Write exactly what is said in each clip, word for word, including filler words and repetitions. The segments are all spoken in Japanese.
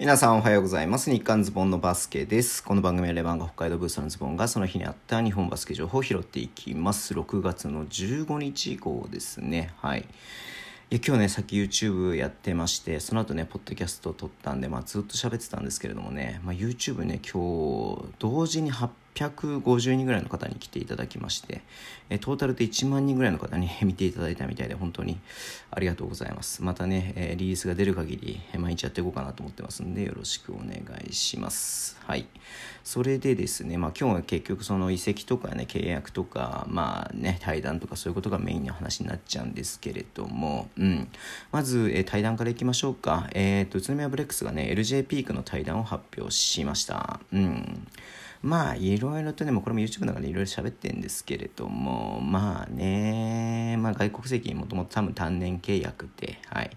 皆さんおはようございます。日刊ズボンのバスケです。この番組はレバンが北海道ブーストのズボンがその日にあった日本バスケ情報を拾っていきます。ろくがつのじゅうごにち以降ですね。はい、いや今日ねさっき YouTube やってまして、その後ねポッドキャスト撮ったんで、まあ、ずっと喋ってたんですけれどもね、まあ、YouTube ね今日同時にはっぴゃくごじゅうにんぐらいの方に来ていただきまして、えトータルでいちまんにんぐらいの方に見ていただいたみたいで本当にありがとうございます。またね、えー、リリースが出る限り毎日やっていこうかなと思ってますんでよろしくお願いします。はい、それでですね、まあ、今日は結局その移籍とかね契約とか、まあね、対談とかそういうことがメインの話になっちゃうんですけれども、うん、まず、えー、対談からいきましょうか。えーと、宇都宮ブレックスがね エルジェー ピークの対談を発表しました。うんまあいろいろとね、もうこれも YouTube の中でいろいろ喋ってるんですけれども、まあね、まあ、外国籍にもともと多分単年契約で、はい、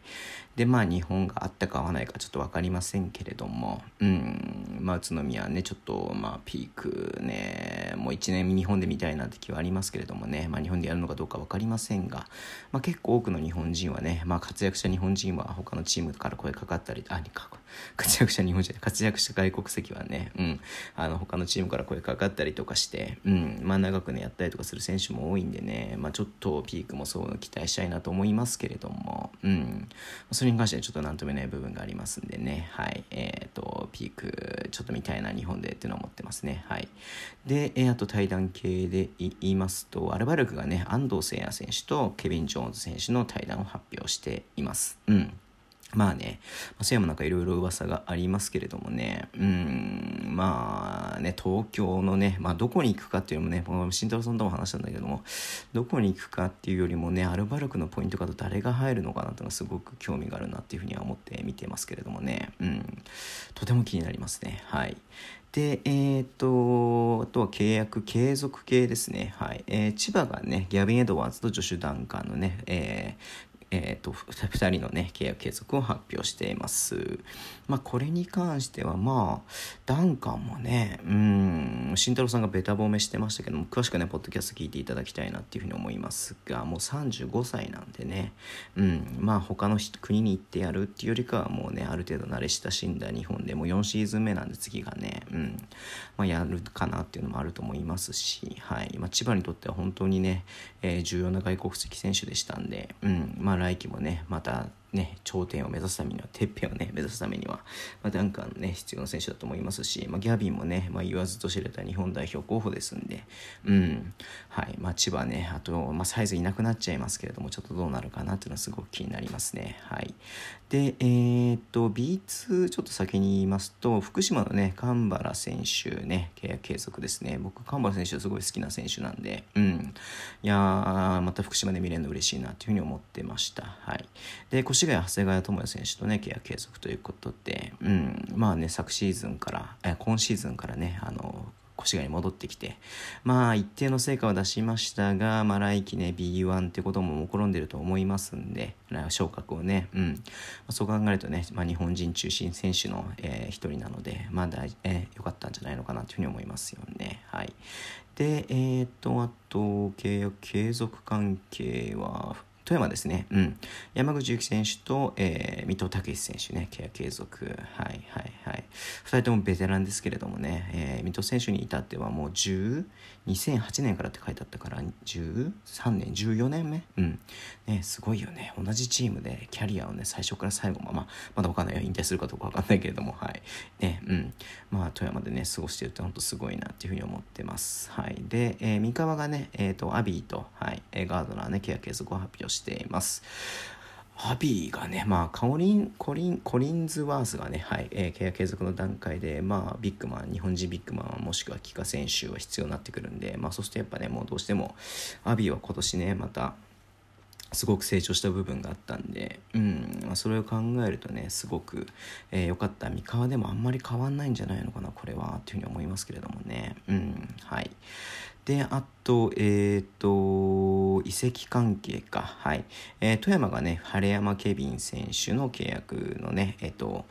でまあ日本があったか合わないかちょっと分かりませんけれども、うん、まあ宇都宮ねちょっとまあピークねもういちねん日本で見たいなって気はありますけれどもね、まあ、日本でやるのかどうか分かりませんが、まあ、結構多くの日本人はね、まあ、活躍した日本人は他のチームから声かかったり、あ活躍した日本人活躍した外国籍はね、うん、あの他のチームから声かかったりとかして、うんまあ、長くねやったりとかする選手も多いんでね、まあ、ちょっとピークもそう期待したいなと思いますけれども、うん、それに関してはちょっと何とも言えない部分がありますんでね、はい、えーと、ピークちょっと見たいな日本でっていうのを思ってますね。はい、で、えー、あと対談系で言いますとアルバルクがね安藤誠也選手とケビン・ジョーンズ選手の対談を発表しています。うんまあね、せいやもなんかいろいろ噂がありますけれどもね、うん、まあね、東京のね、まあどこに行くかっていうのもね、慎太郎さんとも話したんだけども、どこに行くかっていうよりもね、アルバルクのポイントカード誰が入るのかなっていうのがすごく興味があるなっていうふうには思って見てますけれどもね、うん、とても気になりますね。はい。で、えっと、あとは契約継続系ですね。はい。えー、千葉がね、ギャビン・エドワーズとジョシュ・ダンカンのね、えーえーと、ふたりのね契約継続を発表しています。まあこれに関してはまあダンカンもねうん慎太郎さんがベタ褒めしてましたけども、詳しくねポッドキャスト聞いていただきたいなっていうふうに思いますが、もうさんじゅうごさいなんでね、うん、まあ他の国に行ってやるっていうよりかはもうねある程度慣れ親しんだ日本でもうよんシーズンめなんで次がね、うんまあ、やるかなっていうのもあると思いますし、はいまあ、千葉にとっては本当にね、えー、重要な外国籍選手でしたんで、うん、まあ来季もねまたね頂点を目指すためにはてっぺんをね目指すためには、まあ、ダンカンね必要な選手だと思いますし、まあ、ギャビンもね、まあ、言わずと知れた日本代表候補ですんで、うんはいまあ、千葉ねあと、まあ、サイズいなくなっちゃいますけれどもちょっとどうなるかなっていうのはすごく気になりますね。はいでえー、っと ビーツー ちょっと先に言いますと福島のね神原選手ね契約継続ですね。僕神原選手はすごい好きな選手なんで、うん、いやまた福島で見れるの嬉しいなっていうふうに思ってました。はいで越谷長谷川智也選手とね契約継続ということで、うん、まあね昨シーズンからえ今シーズンからねあの越谷に戻ってきてまあ一定の成果を出しましたが、まあ、来季ね ビーワン ってことももくろんでると思いますんで昇格をね、うんまあ、そう考えるとね、まあ、日本人中心選手の一、えー、人なのでまあ大、えー、よかったんじゃないのかなというふうに思いますよね。はいでえー、っとあと契約継続関係は富山ですね、うん、山口由紀選手と、えー、水戸武選手ね契約継続はいはいはいふたりともベテランですけれどもね、えー、水戸選手に至ってはもうにせんはちねんからって書いてあったからじゅうさんねんじゅうよねんめ、うんね、すごいよね同じチームでキャリアをね最初から最後ま、まあ、まだ分かんないよ引退するかどうか分かんないけれどもはいねうんまあ富山でね過ごしてるって本当すごいなっていうふうに思ってます。はいで、えー、三河がねえっとアビーと、はい、ガードナーね契約継続を発表しています。ハビーがね、まあ、カオリン、コリン、コリンズワースがね、はい、えー、契約継続の段階で、まあ、ビッグマン、日本人ビッグマンもしくは帰化選手は必要になってくるんで、まあ、そしてやっぱね、もうどうしてもアビーは今年ね、またすごく成長した部分があったんで、うん、まあ、それを考えるとね、すごく良、えー、かった。三河でもあんまり変わんないんじゃないのかな、これはっていうふうに思いますけれどもね、うん、はい。であとえっ、ー、と移籍関係かはい、えー、富山がね晴山ケビン選手の契約のねえっ、ー、と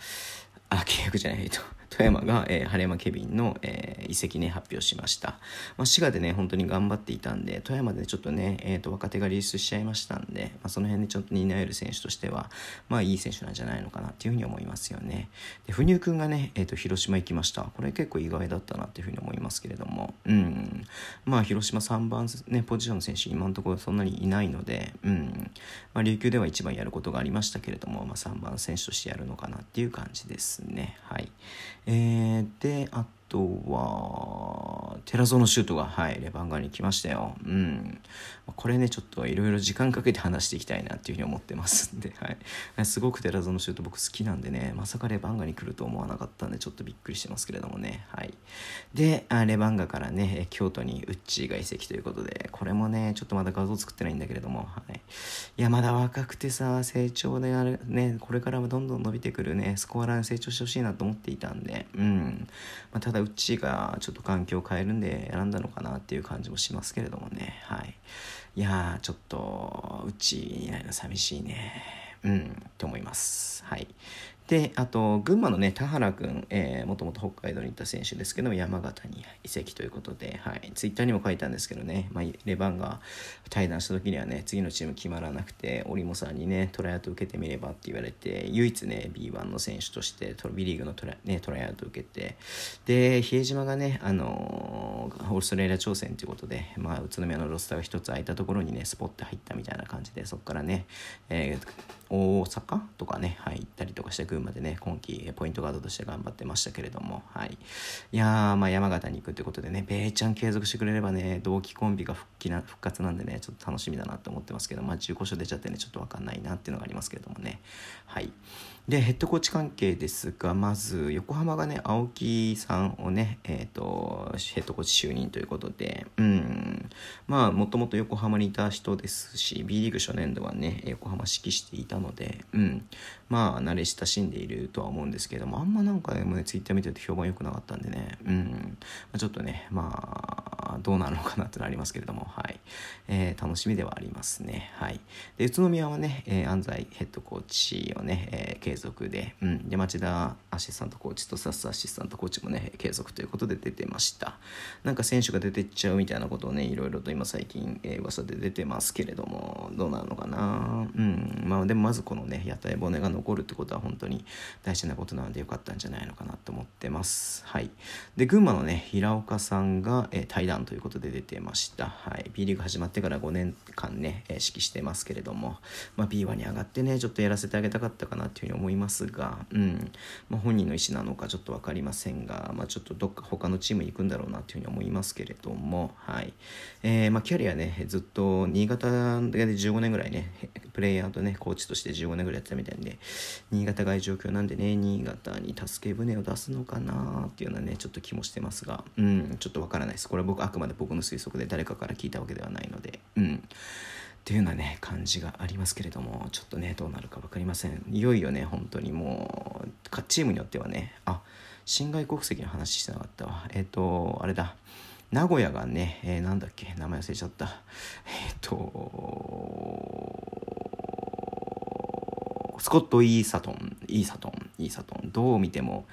あ契約じゃないえっ、ー、と富山が、えー、晴山ケビンの、えー、移籍ね発表しました。まあ、滋賀でね本当に頑張っていたんで、富山でちょっとね、えー、と若手がリリースしちゃいましたんで、まあ、その辺でちょっと担える選手としてはまあいい選手なんじゃないのかなっていうふうに思いますよね。で、不入君がね、えー、と広島行きました。これ結構意外だったなっていうふうに思いますけれども、うん、まあ広島さんばん、ね、ポジションの選手今のところそんなにいないので、うん、まあ、琉球では一番やることがありましたけれども、まあ、さんばん選手としてやるのかなっていう感じですね。はい。えー、で、ああとは寺園シュートが、はい、レバンガに来ましたよ。うん、これねちょっといろいろ時間かけて話していきたいなっていうふうに思ってますんで、はい、すごく寺園シュート僕好きなんでね、まさかレバンガに来ると思わなかったんでちょっとびっくりしてますけれどもね。はい。で、レバンガからね京都にウッチーが移籍ということで、これもねちょっとまだ画像作ってないんだけれども、はい、いやまだ若くてさ成長であるね、これからもどんどん伸びてくるねスコアラーに成長してほしいなと思っていたんで、うん、まあ、ただうちがちょっと環境を変えるんで選んだのかなっていう感じもしますけれどもね。はい、いやーちょっとうちいないの寂しいね、うんと思います。はい。で、あと群馬のね田原くん、えー、もともと北海道に行った選手ですけども山形に移籍ということで、はい、ツイッターにも書いたんですけどね、まあ、レバンが対談した時にはね次のチーム決まらなくて折茂さんにねトライアウト受けてみればって言われて、唯一ね ビーワン の選手として B リーグのトラ、ね、トライアウト受けて、で比江島がねあのー、オーストラリア挑戦ということで、まあ、宇都宮のロスターが一つ空いたところにねスポッと入ったみたいな感じで、そこからね、えー、大阪とかね、はい、行ったりとかして群馬までね今季ポイントガードとして頑張ってましたけれども、はい、いやまあ山形に行くってことでねベイちゃん継続してくれればね同期コンビが復帰な復活なんでねちょっと楽しみだなと思ってますけど、まあじゅうごしょう出ちゃってねちょっと分かんないなっていうのがありますけれどもね。はい。でヘッドコーチ関係ですが、まず横浜がね青木さんをねえっ、ー、とヘッドコーチ就任ということで、うんまあもともと横浜にいた人ですし B リーグ初年度はね横浜指揮していたので、うんまあ慣れ親しんでいるとは思うんですけども、あんまなんかね、ツイッター見てると評判良くなかったんでね、うん、ちょっとね、まあどうなのかなってのありますけれども、はい、えー、楽しみではありますね。はい。で宇都宮はね、えー、安西ヘッドコーチをね、えー、継続で、うん、で町田アシスタントコーチとサスアシスタントコーチもね継続ということで出てました。なんか選手が出てっちゃうみたいなことをねいろいろと今最近、えー、噂で出てますけれども、どうなのかな、うん、まあでもまずこのね屋台骨が残るってことは本当に大事なことなので良かったんじゃないのかなと思ってます。はい。で群馬のね平岡さんが、えー、対談ということで出てました。はい。B リーグ始まってからごねんかんね、えー、指揮してますけれども、まあ ビーワン に上がってねちょっとやらせてあげたかったかなというふうに思いますが、うん。まあ、本人の意思なのかちょっと分かりませんが、まあちょっとどっか他のチームに行くんだろうなというふうに思いますけれども、はい。えー、まあキャリアねずっと新潟でじゅうごねんぐらいねプレイヤーとねコーチとしてじゅうごねんぐらいやってたみたいで、新潟が状況なんでね新潟に助け船を出すのかなっていうのはねちょっと気もしてますが、うんちょっとわからないです。これは僕あくまで僕の推測で誰かから聞いたわけではないので、うんっていうようなね感じがありますけれども、ちょっとねどうなるか分かりません。いよいよね本当にもうチームによってはね、あ新外国籍の話してなかったわ、えっとあれだ名古屋がね、えー、なんだっけ名前忘れちゃった、えっとスコット・イーサトン、イーサトン、イーサトン、どう見ても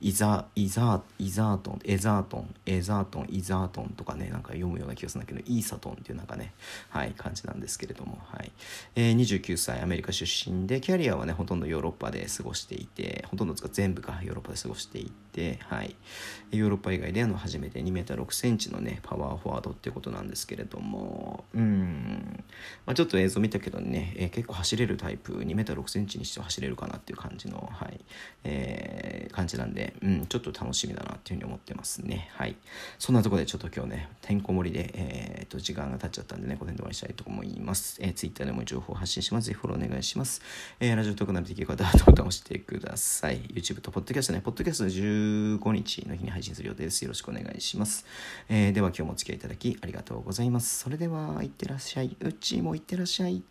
イザ、イザ、イザートン、エザートン、エザートン、イザートンとかね、なんか読むような気がするんだけど、イーサトンっていうなんかね、はい、感じなんですけれども、はい。えー、にじゅうきゅうさい、アメリカ出身で、キャリアはね、ほとんどヨーロッパで過ごしていて、ほとんど全部か、ヨーロッパで過ごしていて、はい。ヨーロッパ以外であの初めてにメートルろくセンチのね、パワーフォワードっていうことなんですけれども、うーん、まあ、ちょっと映像見たけどね、えー、結構走れるタイプ、にメートルろくセンチにして走れるかなっていう感じの、はいえー、感じなんで、うん、ちょっと楽しみだなっていうふうに思ってますね。はい。そんなところでちょっと今日ねてんこ盛りで、えー、と時間が経っちゃったんでねこの辺で終わりしたいと思います。えー、Twitter でも情報発信します。ぜひフォローお願いします。えー、ラジオトークなどできる方はボタンを押してください。YouTube とポッドキャストねポッドキャストじゅうごにちの日に配信する予定です。よろしくお願いします。えー、では今日もお付き合いいただきありがとうございます。それではいってらっしゃい。うちもいってらっしゃい。